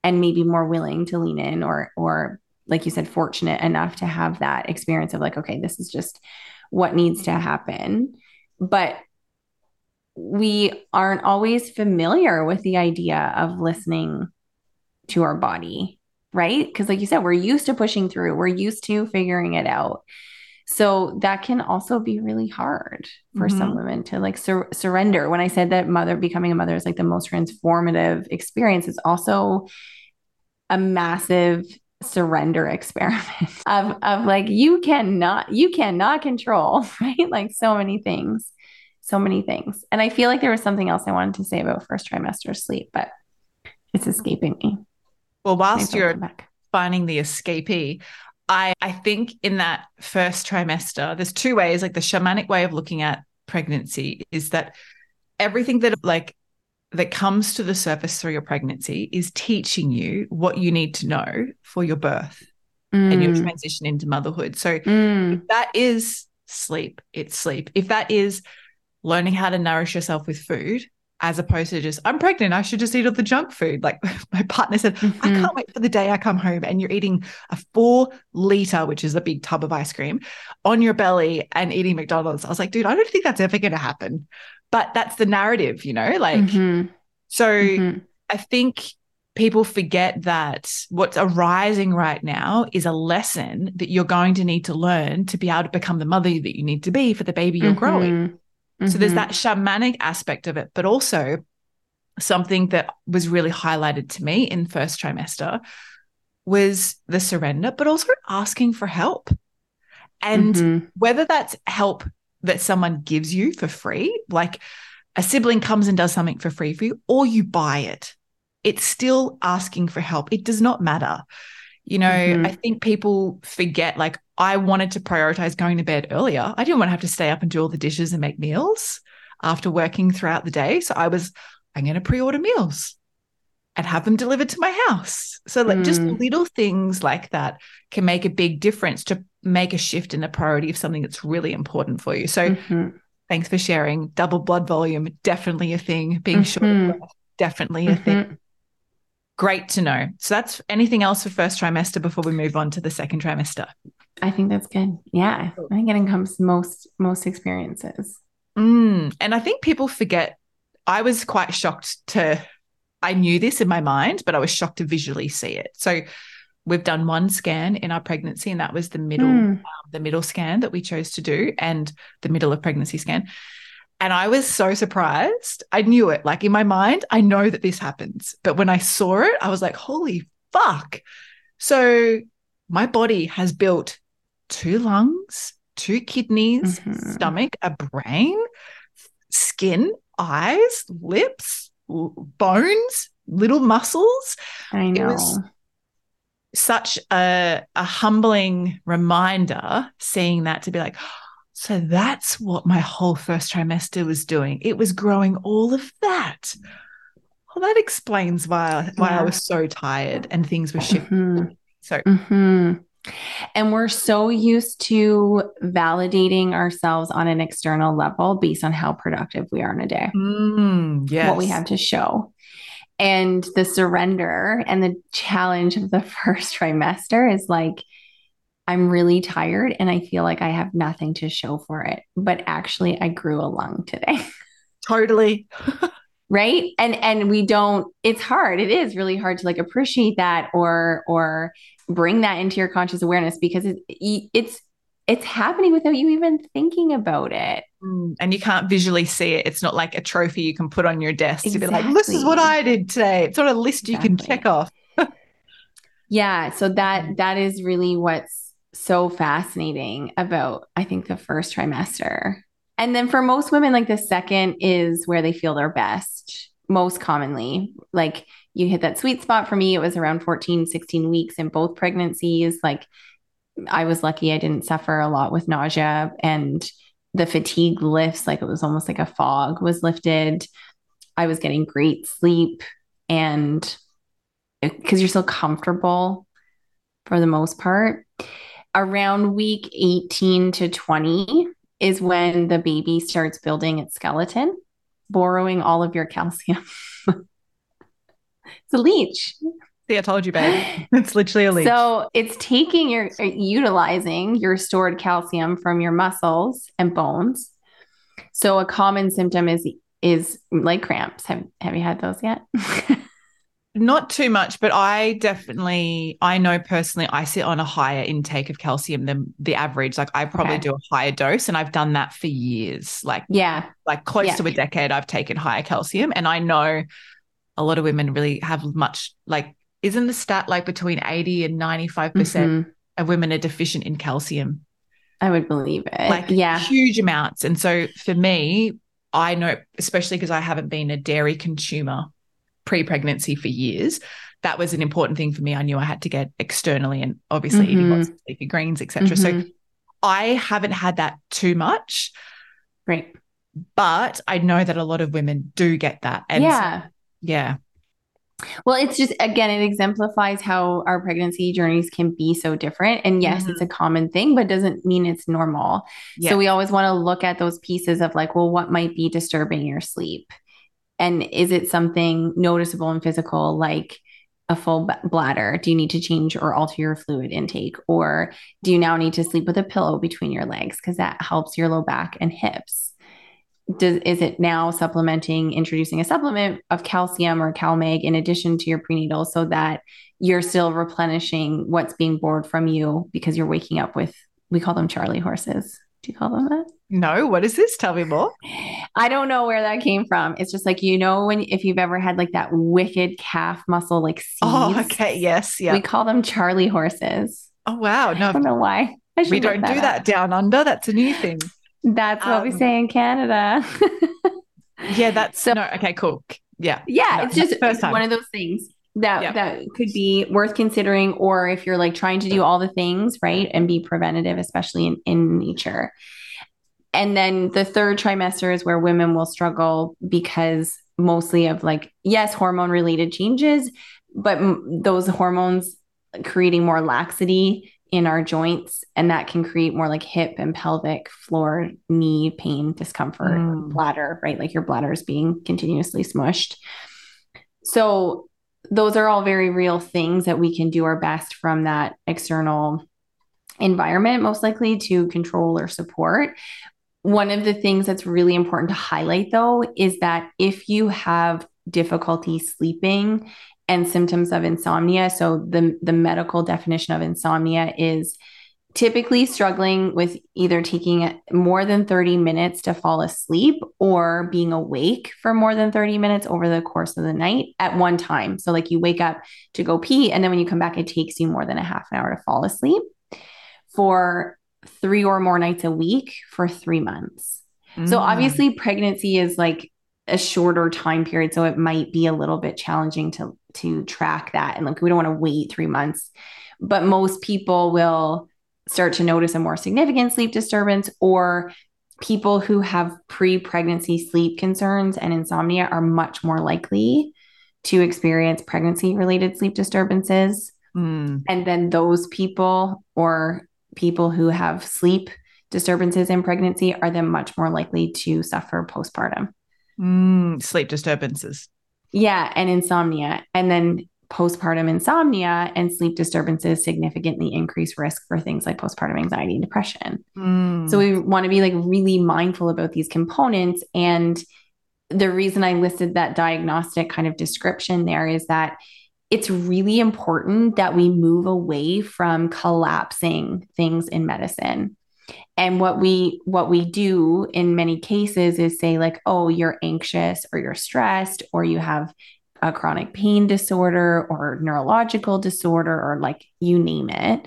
and maybe more willing to lean in, or, or like you said, fortunate enough to have that experience of like, okay, this is just what needs to happen. But we aren't always familiar with the idea of listening to our body, right? Because like you said, we're used to pushing through, we're used to figuring it out. So that can also be really hard for mm-hmm. some women to like sur- surrender. When I said that mother becoming a mother is like the most transformative experience, it's also a massive surrender experiment of, of like, you cannot, you cannot control, right? Like so many things. So many things. And I feel like there was something else I wanted to say about first trimester sleep, but it's escaping me. Well, whilst you're finding the escapee, I, I think in that first trimester, there's two ways, like the shamanic way of looking at pregnancy is that everything that like that comes to the surface through your pregnancy is teaching you what you need to know for your birth mm. and your transition into motherhood. So mm. if that is sleep, it's sleep. If that is learning how to nourish yourself with food, as opposed to just, I'm pregnant, I should just eat all the junk food. Like my partner said, mm-hmm. I can't wait for the day I come home and you're eating a four liter, which is a big tub of ice cream, on your belly and eating McDonald's. I was like, dude, I don't think that's ever going to happen. But that's the narrative, you know, like, mm-hmm. so mm-hmm. I think people forget that what's arising right now is a lesson that you're going to need to learn to be able to become the mother that you need to be for the baby you're mm-hmm. growing. Mm-hmm. So there's that shamanic aspect of it, but also something that was really highlighted to me in first trimester was the surrender, but also asking for help. And mm-hmm. whether that's help that someone gives you for free, like a sibling comes and does something for free for you, or you buy it, it's still asking for help. It does not matter. You know, mm-hmm. I think people forget, like, I wanted to prioritize going to bed earlier. I didn't want to have to stay up and do all the dishes and make meals after working throughout the day. So I was, I'm going to pre-order meals and have them delivered to my house. So like mm. just little things like that can make a big difference to make a shift in the priority of something that's really important for you. So mm-hmm. thanks for sharing. Double blood volume, definitely a thing. Being mm-hmm. short, definitely mm-hmm. a thing. Great to know. So that's anything else for first trimester before we move on to the second trimester? I think that's good. Yeah. I think it encompasses most, most experiences. Mm. And I think people forget, I was quite shocked to, I knew this in my mind, but I was shocked to visually see it. So we've done one scan in our pregnancy, and that was the middle, mm. um, the middle scan that we chose to do, and the middle of pregnancy scan. And I was so surprised. I knew it. Like in my mind, I know that this happens. But when I saw it, I was like, holy fuck. So my body has built two lungs, two kidneys, mm-hmm. stomach, a brain, skin, eyes, lips, bones, little muscles. I know. It was such a, a humbling reminder seeing that, to be like, so that's what my whole first trimester was doing. It was growing all of that. Well, that explains why, why yeah. I was so tired and things were shifting. Mm-hmm. So, mm-hmm. And we're so used to validating ourselves on an external level based on how productive we are in a day, mm, yes. what we have to show. And the surrender and the challenge of the first trimester is like, I'm really tired and I feel like I have nothing to show for it, but actually I grew a lung today. Totally. Right. And, and we don't, it's hard. It is really hard to like appreciate that or, or bring that into your conscious awareness, because it, it's, it's happening without you even thinking about it. And you can't visually see it. It's not like a trophy you can put on your desk exactly. to be like, this is what I did today. It's not a list exactly. you can check off. Yeah. So that, that is really what's so fascinating about, I think, the first trimester. And then for most women, like the second is where they feel their best most commonly. Like you hit that sweet spot. For me, it was around fourteen, sixteen weeks in both pregnancies. Like I was lucky I didn't suffer a lot with nausea, and the fatigue lifts, like it was almost like a fog was lifted. I was getting great sleep, and because you're so comfortable for the most part. Around week eighteen to twenty is when the baby starts building its skeleton, borrowing all of your calcium. It's a leech. See, I told you, babe. It's literally a leech. So it's taking your, utilizing your stored calcium from your muscles and bones. So a common symptom is, is leg cramps. Have, have you had those yet? Not too much, but I definitely, I know personally, I sit on a higher intake of calcium than the average. Like I probably okay. do a higher dose, and I've done that for years. Like, yeah, like close yeah. to a decade, I've taken higher calcium. And I know a lot of women really have much like, isn't the stat like between eighty and ninety-five percent mm-hmm. of women are deficient in calcium? I would believe it. Like yeah. huge amounts. And so for me, I know, especially because I haven't been a dairy consumer pre-pregnancy for years, that was an important thing for me. I knew I had to get externally, and obviously mm-hmm. eating lots of leafy greens, et cetera. Mm-hmm. So I haven't had that too much. Right. But I know that a lot of women do get that. And yeah. So, yeah. Well, it's just, again, it exemplifies how our pregnancy journeys can be so different. And yes, mm-hmm. it's a common thing, but doesn't mean it's normal. Yeah. So we always want to look at those pieces of like, well, what might be disturbing your sleep? And is it something noticeable and physical, like a full b- bladder? Do you need to change or alter your fluid intake? Or do you now need to sleep with a pillow between your legs? Because that helps your low back and hips. Does, is it now supplementing, introducing a supplement of calcium or CalMag in addition to your prenatal, so that you're still replenishing what's being bored from you, because you're waking up with, we call them Charlie horses. Do you call them that? No. What is this? Tell me more. I don't know where that came from. It's just like, you know, when, if you've ever had like that wicked calf muscle, like, seize, oh, okay. Yes. Yeah. We call them Charlie horses. Oh, wow. No, I don't know why. I we don't that do up. That down under. That's a new thing. That's what um, we say in Canada. Yeah, that's so, no, okay, cool. Yeah. Yeah, no, it's just it's one of those things that yeah. that could be worth considering, or if you're like trying to do all the things, right, and be preventative, especially in, in nature. And then the third trimester is where women will struggle because mostly of like, yes, hormone-related changes, but m- those hormones creating more laxity in our joints, and that can create more like hip and pelvic floor, knee pain, discomfort, mm. bladder, right? Like your bladder is being continuously smushed. So those are all very real things that we can do our best from that external environment, most likely, to control or support. One of the things that's really important to highlight though, is that if you have difficulty sleeping and symptoms of insomnia. So the, the medical definition of insomnia is typically struggling with either taking more than thirty minutes to fall asleep or being awake for more than thirty minutes over the course of the night at one time. So like you wake up to go pee, and then when you come back, it takes you more than a half an hour to fall asleep for three or more nights a week for three months. Mm. So obviously pregnancy is like a shorter time period, so it might be a little bit challenging to, to track that. And like, we don't want to wait three months, but most people will start to notice a more significant sleep disturbance, or people who have pre-pregnancy sleep concerns and insomnia are much more likely to experience pregnancy-related sleep disturbances. Mm. And then those people, or people who have sleep disturbances in pregnancy, are then much more likely to suffer postpartum. Mm, sleep disturbances. Yeah. And insomnia. And then postpartum insomnia and sleep disturbances significantly increase risk for things like postpartum anxiety and depression. Mm. So we want to be like really mindful about these components. And the reason I listed that diagnostic kind of description there is that it's really important that we move away from collapsing things in medicine. And what we, what we do in many cases is say like, oh, you're anxious, or you're stressed, or you have a chronic pain disorder or neurological disorder, or like you name it.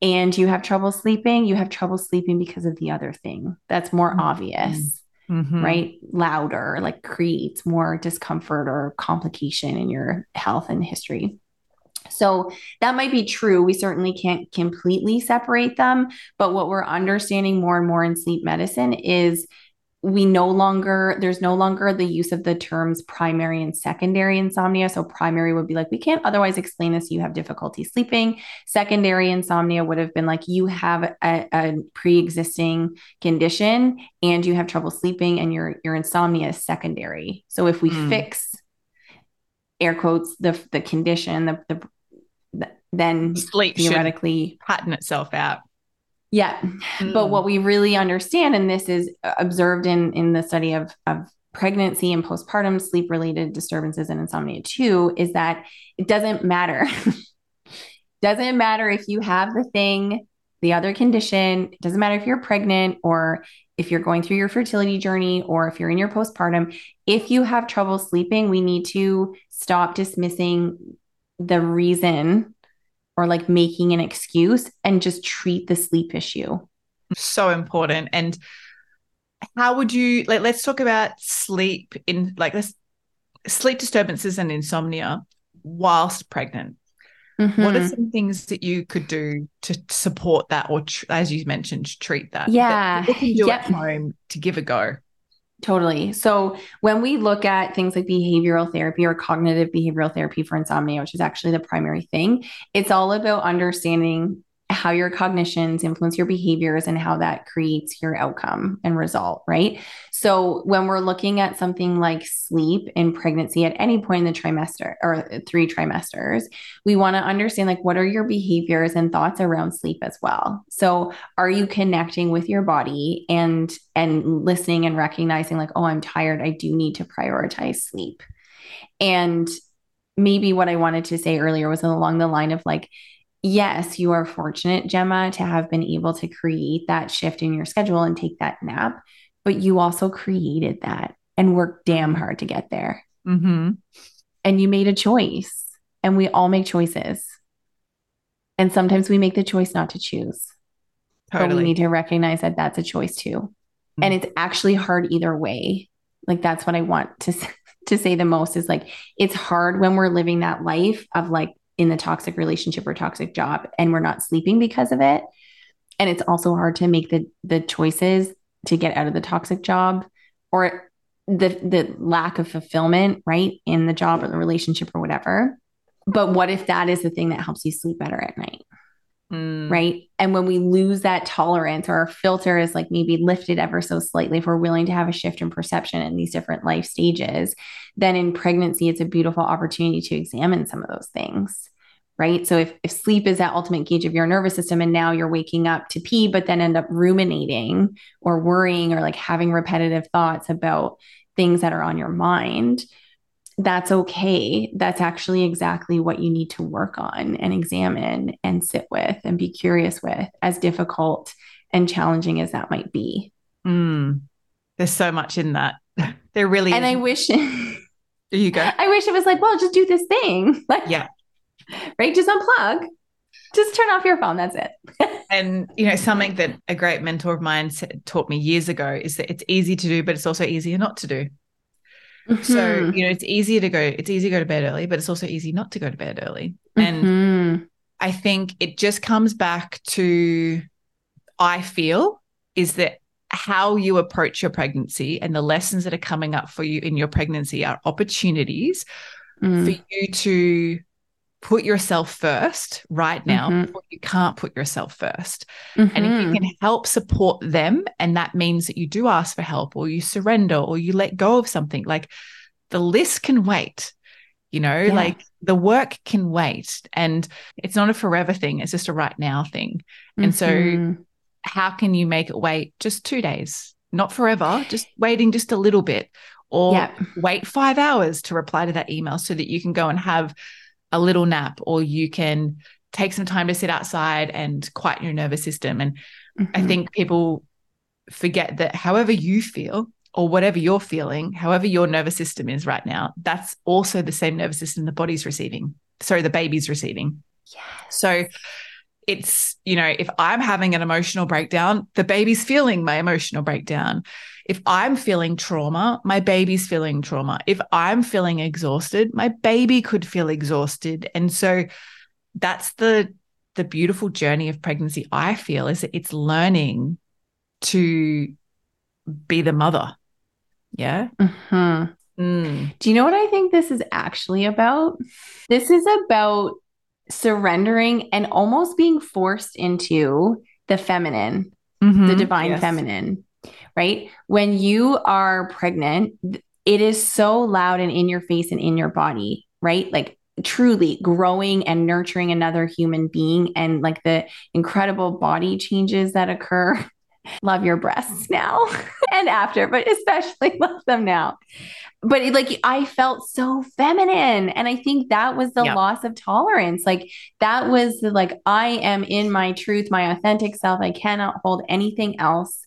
And you have trouble sleeping, you have trouble sleeping because of the other thing that's more mm-hmm. obvious, mm-hmm. right? Louder, like creates more discomfort or complication in your health and history. So that might be true. We certainly can't completely separate them, but what we're understanding more and more in sleep medicine is we no longer, there's no longer the use of the terms primary and secondary insomnia. So primary would be like, we can't otherwise explain this, you have difficulty sleeping. Secondary insomnia would have been like, you have a, a pre-existing condition and you have trouble sleeping, and your, your insomnia is secondary. So if we mm. fix, air quotes, the, the condition, the, the, the then sleep theoretically pattern itself out. Yeah. Mm. But what we really understand, and this is observed in, in the study of, of pregnancy and postpartum sleep related disturbances and insomnia too, is that it doesn't matter. Doesn't matter if you have the thing, the other condition. It doesn't matter if you're pregnant, or if you're going through your fertility journey, or if you're in your postpartum. If you have trouble sleeping, we need to stop dismissing the reason or like making an excuse and just treat the sleep issue. So important. And how would you, like, let's talk about sleep in like this, sleep disturbances and insomnia whilst pregnant. Mm-hmm. What are some things that you could do to support that, or tr- as you mentioned, treat that? Yeah. That we can do yep. at home to give a go. Totally. So when we look at things like behavioral therapy or cognitive behavioral therapy for insomnia, which is actually the primary thing, it's all about understanding how your cognitions influence your behaviors and how that creates your outcome and result, right? So when we're looking at something like sleep in pregnancy at any point in the trimester or three trimesters, we want to understand like, what are your behaviors and thoughts around sleep as well? So are you connecting with your body and, and listening and recognizing like, oh, I'm tired, I do need to prioritize sleep. And maybe what I wanted to say earlier was along the line of like, yes, you are fortunate, Gemma, to have been able to create that shift in your schedule and take that nap, but you also created that and worked damn hard to get there. Mm-hmm. And you made a choice, and we all make choices. And sometimes we make the choice not to choose, totally. But we need to recognize that that's a choice too. Mm-hmm. And it's actually hard either way. Like, that's what I want to, to say the most is like, it's hard when we're living that life of like, in the toxic relationship or toxic job, and we're not sleeping because of it. And it's also hard to make the the choices to get out of the toxic job, or the the lack of fulfillment, right, in the job or the relationship or whatever. But what if that is the thing that helps you sleep better at night? Mm. Right. And when we lose that tolerance, or our filter is like maybe lifted ever so slightly, if we're willing to have a shift in perception in these different life stages, then in pregnancy, it's a beautiful opportunity to examine some of those things. Right. So if, if sleep is that ultimate gauge of your nervous system, and now you're waking up to pee, but then end up ruminating or worrying or like having repetitive thoughts about things that are on your mind, that's okay. That's actually exactly what you need to work on and examine and sit with and be curious with, as difficult and challenging as that might be. Mm. There's so much in that. There really and is. I wish there you go. I wish it was like, well, just do this thing. Like, yeah. Right. Just unplug. Just turn off your phone. That's it. And, you know, something that a great mentor of mine taught me years ago is that it's easy to do, but it's also easier not to do. Mm-hmm. So, you know, it's easier to go, it's easy to go to bed early, but it's also easy not to go to bed early. And mm-hmm. I think it just comes back to, I feel, is that how you approach your pregnancy and the lessons that are coming up for you in your pregnancy are opportunities mm. for you to put yourself first right now, mm-hmm. before you can't put yourself first. Mm-hmm. And if you can help support them, and that means that you do ask for help or you surrender or you let go of something, like the list can wait, you know, yeah. like the work can wait, and it's not a forever thing. It's just a right now thing. Mm-hmm. And so how can you make it wait just two days, not forever, just waiting just a little bit, or yeah. wait five hours to reply to that email so that you can go and have a little nap, or you can take some time to sit outside and quiet your nervous system. And mm-hmm. I think people forget that however you feel or whatever you're feeling, however your nervous system is right now, that's also the same nervous system the body's receiving. Sorry, the baby's receiving. Yes. So it's, you know, if I'm having an emotional breakdown, the baby's feeling my emotional breakdown. If I'm feeling trauma, my baby's feeling trauma. If I'm feeling exhausted, my baby could feel exhausted. And so that's the the beautiful journey of pregnancy, I feel, is that it's learning to be the mother. Yeah. Mm-hmm. Mm. Do you know what I think this is actually about? This is about surrendering and almost being forced into the feminine, mm-hmm. the divine yes. feminine. Right? When you are pregnant, it is so loud and in your face and in your body, right? Like truly growing and nurturing another human being, and like the incredible body changes that occur. Love your breasts now and after, but especially love them now. But it, like, I felt so feminine. And I think that was the yep. loss of tolerance. Like that was the, like, I am in my truth, my authentic self. I cannot hold anything else,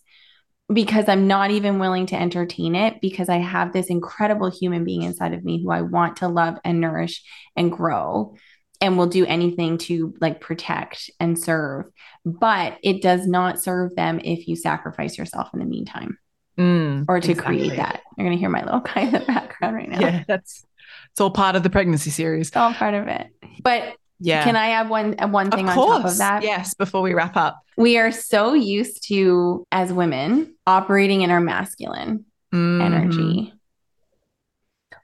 because I'm not even willing to entertain it, because I have this incredible human being inside of me who I want to love and nourish and grow, and will do anything to like protect and serve. But it does not serve them if you sacrifice yourself in the meantime mm, or to exactly. create that. You're going to hear my little guy in the background right now. Yeah, that's it's all part of the pregnancy series. It's all part of it. But yeah, can I have one, one thing on top of that? Yes. Before we wrap up, we are so used to, as women, operating in our masculine mm. energy.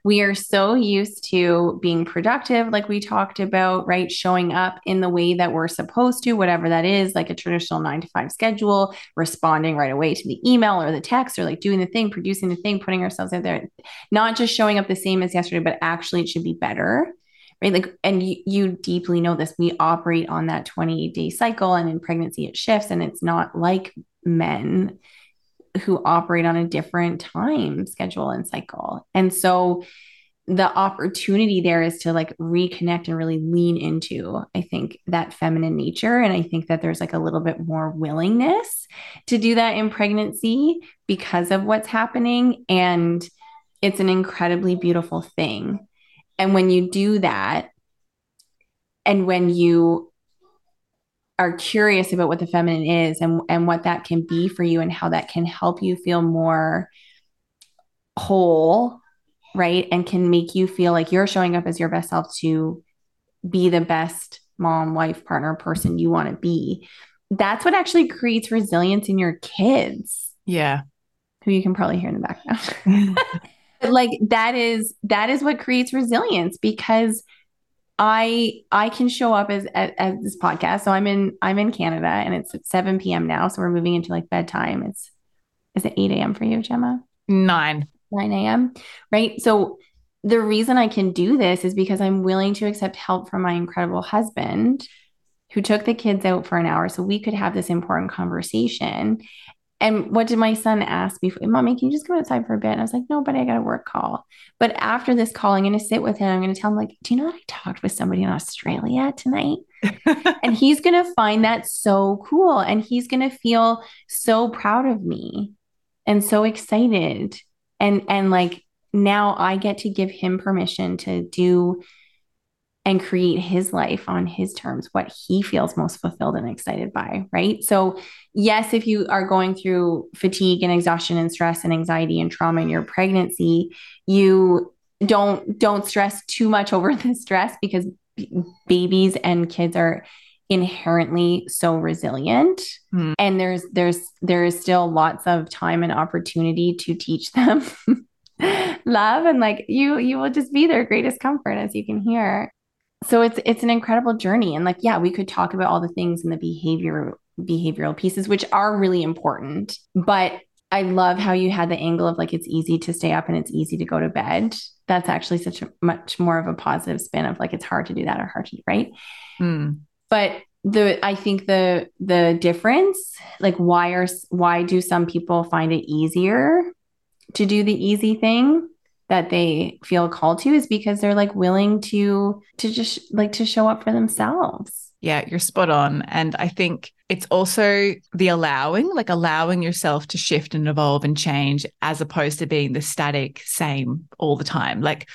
We are so used to being productive, like we talked about, right? Showing up in the way that we're supposed to, whatever that is, like a traditional nine to five schedule, responding right away to the email or the text, or like doing the thing, producing the thing, putting ourselves out there, not just showing up the same as yesterday, but actually it should be better. Right? Like, and you, you deeply know this, we operate on that twenty-eight day cycle, and in pregnancy it shifts, and it's not like men who operate on a different time schedule and cycle. And so the opportunity there is to like reconnect and really lean into, I think, that feminine nature. And I think that there's like a little bit more willingness to do that in pregnancy because of what's happening. And it's an incredibly beautiful thing. And when you do that, and when you are curious about what the feminine is and, and what that can be for you and how that can help you feel more whole, right? And can make you feel like you're showing up as your best self to be the best mom, wife, partner, person you want to be. That's what actually creates resilience in your kids. Yeah. Who you can probably hear in the background. Like that is, that is what creates resilience, because I, I can show up as, as, as this podcast. So I'm in, I'm in Canada, and it's at seven p.m. now. So we're moving into like bedtime. It's, is it eight a.m. for you, Gemma? Nine. nine a.m. Right? So the reason I can do this is because I'm willing to accept help from my incredible husband, who took the kids out for an hour so we could have this important conversation. And what did my son ask me? Mommy, can you just come outside for a bit? And I was like, no, buddy, I got a work call. But after this call, I'm going to sit with him. I'm going to tell him, like, do you know that I talked with somebody in Australia tonight? And he's going to find that so cool. And he's going to feel so proud of me and so excited. And, and like, now I get to give him permission to do and create his life on his terms, what he feels most fulfilled and excited by, right? So yes, if you are going through fatigue and exhaustion and stress and anxiety and trauma in your pregnancy, you don't, don't stress too much over the stress, because b- babies and kids are inherently so resilient. Mm. And there's, there's, there is still lots of time and opportunity to teach them love. And like, you, you will just be their greatest comfort, as you can hear. So it's, it's an incredible journey. And like, yeah, we could talk about all the things and the behavior, behavioral pieces, which are really important, but I love how you had the angle of like, it's easy to stay up and it's easy to go to bed. That's actually such a much more of a positive spin of like, it's hard to do that or hard to, right? Mm. But the, I think the, the difference, like why are, why do some people find it easier to do the easy thing that they feel called to, is because they're like willing to, to just like to show up for themselves. Yeah, you're spot on. And I think it's also the allowing, like allowing yourself to shift and evolve and change, as opposed to being the static same all the time. Like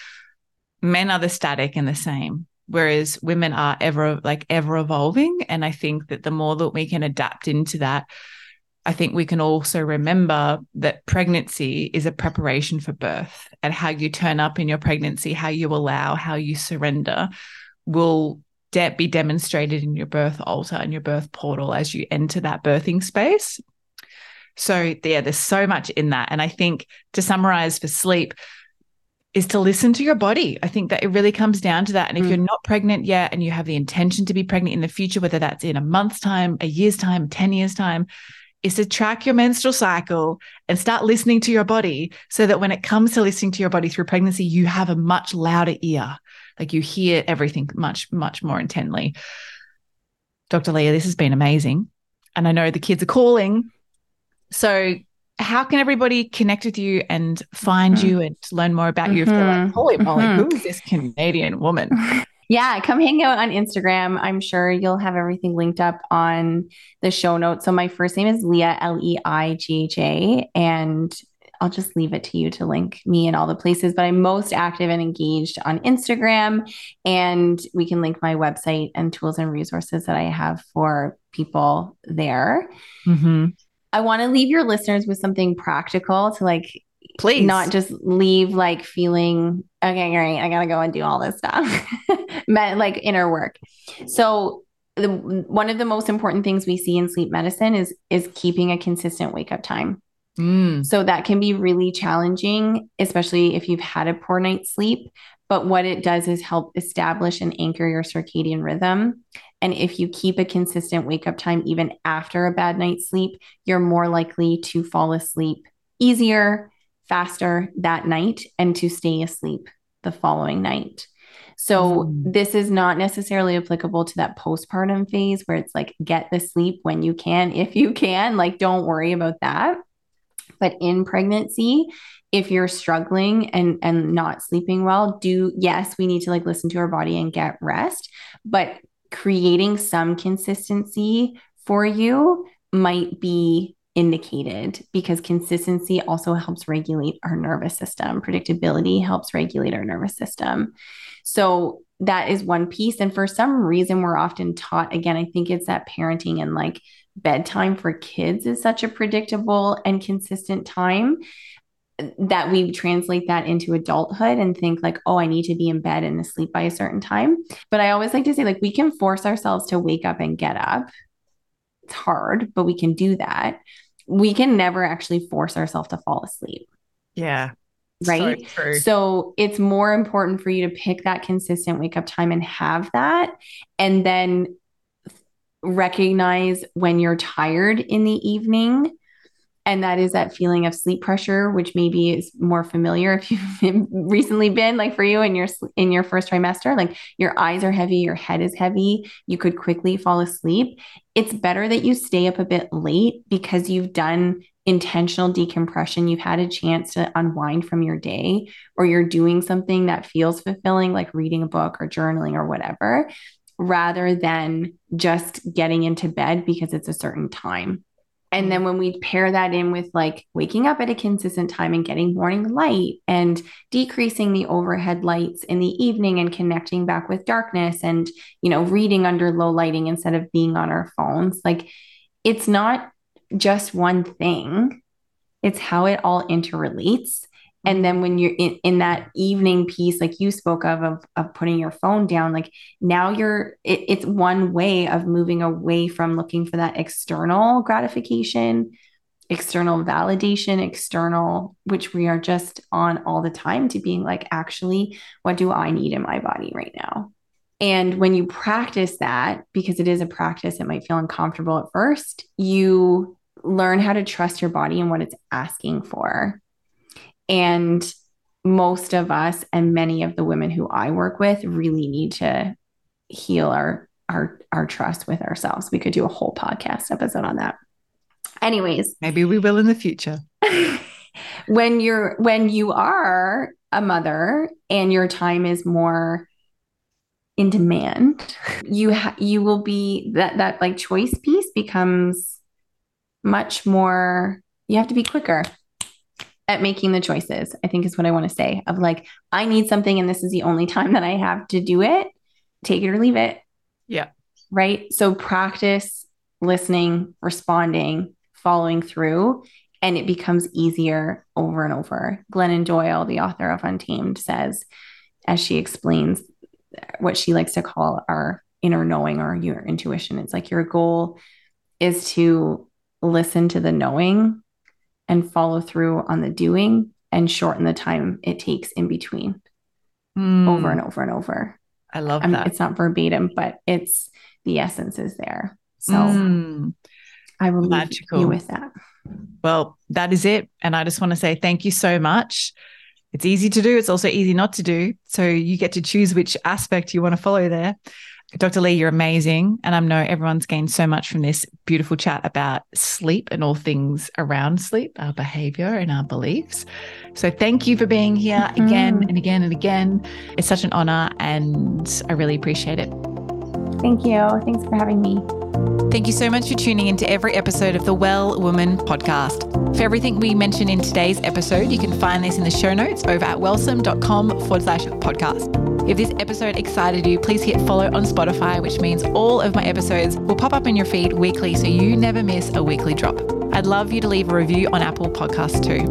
men are the static and the same, whereas women are ever like ever evolving. And I think that the more that we can adapt into that, I think we can also remember that pregnancy is a preparation for birth, and how you turn up in your pregnancy, how you allow, how you surrender will de- be demonstrated in your birth altar and your birth portal as you enter that birthing space. So yeah, there's so much in that. And I think to summarize for sleep is to listen to your body. I think that it really comes down to that. And if mm. you're not pregnant yet and you have the intention to be pregnant in the future, whether that's in a month's time, a year's time, ten years time, is to track your menstrual cycle and start listening to your body, so that when it comes to listening to your body through pregnancy, you have a much louder ear. Like you hear everything much, much more intently. Doctor Leigha, this has been amazing. And I know the kids are calling. So how can everybody connect with you and find mm-hmm. you and learn more about mm-hmm. you if they're like, holy moly, mm-hmm. who is this Canadian woman? Yeah, come hang out on Instagram. I'm sure you'll have everything linked up on the show notes. So my first name is Leigha, L E I G H A, and I'll just leave it to you to link me in all the places, but I'm most active and engaged on Instagram, and we can link my website and tools and resources that I have for people there. Mm-hmm. I want to leave your listeners with something practical to like, please, not just leave like feeling, okay, great, I got to go and do all this stuff, like inner work. So the, one of the most important things we see in sleep medicine is, is keeping a consistent wake up time. Mm. So that can be really challenging, especially if you've had a poor night's sleep, but what it does is help establish and anchor your circadian rhythm. And if you keep a consistent wake up time, even after a bad night's sleep, you're more likely to fall asleep easier, faster that night, and to stay asleep the following night. So mm-hmm. this is not necessarily applicable to that postpartum phase where it's like, get the sleep when you can, if you can, like, don't worry about that. But in pregnancy, if you're struggling and, and not sleeping well, do, yes, we need to like listen to our body and get rest, but creating some consistency for you might be indicated, because consistency also helps regulate our nervous system. Predictability helps regulate our nervous system. So that is one piece. And for some reason, we're often taught, again, I think it's that parenting and like bedtime for kids is such a predictable and consistent time that we translate that into adulthood and think like, oh, I need to be in bed and asleep by a certain time. But I always like to say, like, we can force ourselves to wake up and get up. It's hard, but we can do that. We can never actually force ourselves to fall asleep. Yeah. Right. So, so it's more important for you to pick that consistent wake up time and have that. And then recognize when you're tired in the evening. And that is that feeling of sleep pressure, which maybe is more familiar if you've recently been like for you in your, in your first trimester, like your eyes are heavy, your head is heavy, you could quickly fall asleep. It's better that you stay up a bit late, because you've done intentional decompression, you've had a chance to unwind from your day, or you're doing something that feels fulfilling, like reading a book or journaling or whatever, rather than just getting into bed because it's a certain time. And then when we pair that in with like waking up at a consistent time and getting morning light and decreasing the overhead lights in the evening and connecting back with darkness and, you know, reading under low lighting instead of being on our phones, like it's not just one thing, it's how it all interrelates. And then when you're in, in that evening piece, like you spoke of, of, of putting your phone down, like now you're, it, it's one way of moving away from looking for that external gratification, external validation, external, which we are just on all the time, to being like, actually, what do I need in my body right now? And when you practice that, because it is a practice, it might feel uncomfortable at first, you learn how to trust your body and what it's asking for. And most of us, and many of the women who I work with, really need to heal our, our, our trust with ourselves. We could do a whole podcast episode on that. Anyways, maybe we will in the future. When you're, when you are a mother and your time is more in demand, you, ha- you will be that, that like choice piece becomes much more, you have to be quicker at making the choices, I think is what I want to say, of like, I need something and this is the only time that I have to do it. Take it or leave it. Yeah. Right. So practice listening, responding, following through, and it becomes easier over and over. Glennon Doyle, the author of Untamed, says, as she explains what she likes to call our inner knowing or your intuition, it's like your goal is to listen to the knowing and follow through on the doing and shorten the time it takes in between mm. over and over and over. I love I mean, that. It's not verbatim, but it's the essence is there. So mm. I will Magical. leave you with that. Well, that is it. And I just want to say thank you so much. It's easy to do. It's also easy not to do. So you get to choose which aspect you want to follow there. Doctor Leigha, you're amazing. And I know everyone's gained so much from this beautiful chat about sleep and all things around sleep, our behavior and our beliefs. So thank you for being here again mm. and again and again. It's such an honor and I really appreciate it. Thank you. Thanks for having me. Thank you so much for tuning into every episode of the Well Woman Podcast. For everything we mentioned in today's episode, you can find these in the show notes over at wellsome dot com forward slash podcast. If this episode excited you, please hit follow on Spotify, which means all of my episodes will pop up in your feed weekly so you never miss a weekly drop. I'd love you to leave a review on Apple Podcasts too.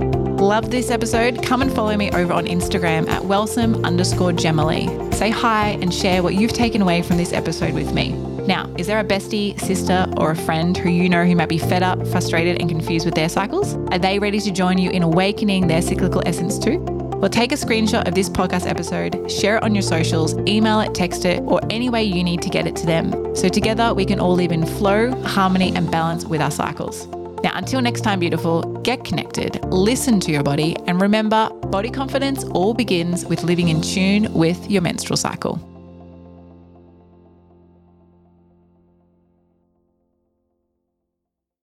Love this episode? Come and follow me over on Instagram at wellsome underscore jemalee. Say hi and share what you've taken away from this episode with me. Now, is there a bestie, sister, or a friend who you know who might be fed up, frustrated, and confused with their cycles? Are they ready to join you in awakening their cyclical essence too? Well, take a screenshot of this podcast episode, share it on your socials, email it, text it, or any way you need to get it to them. So together we can all live in flow, harmony, and balance with our cycles. Now, until next time, beautiful, get connected, listen to your body, and remember, body confidence all begins with living in tune with your menstrual cycle.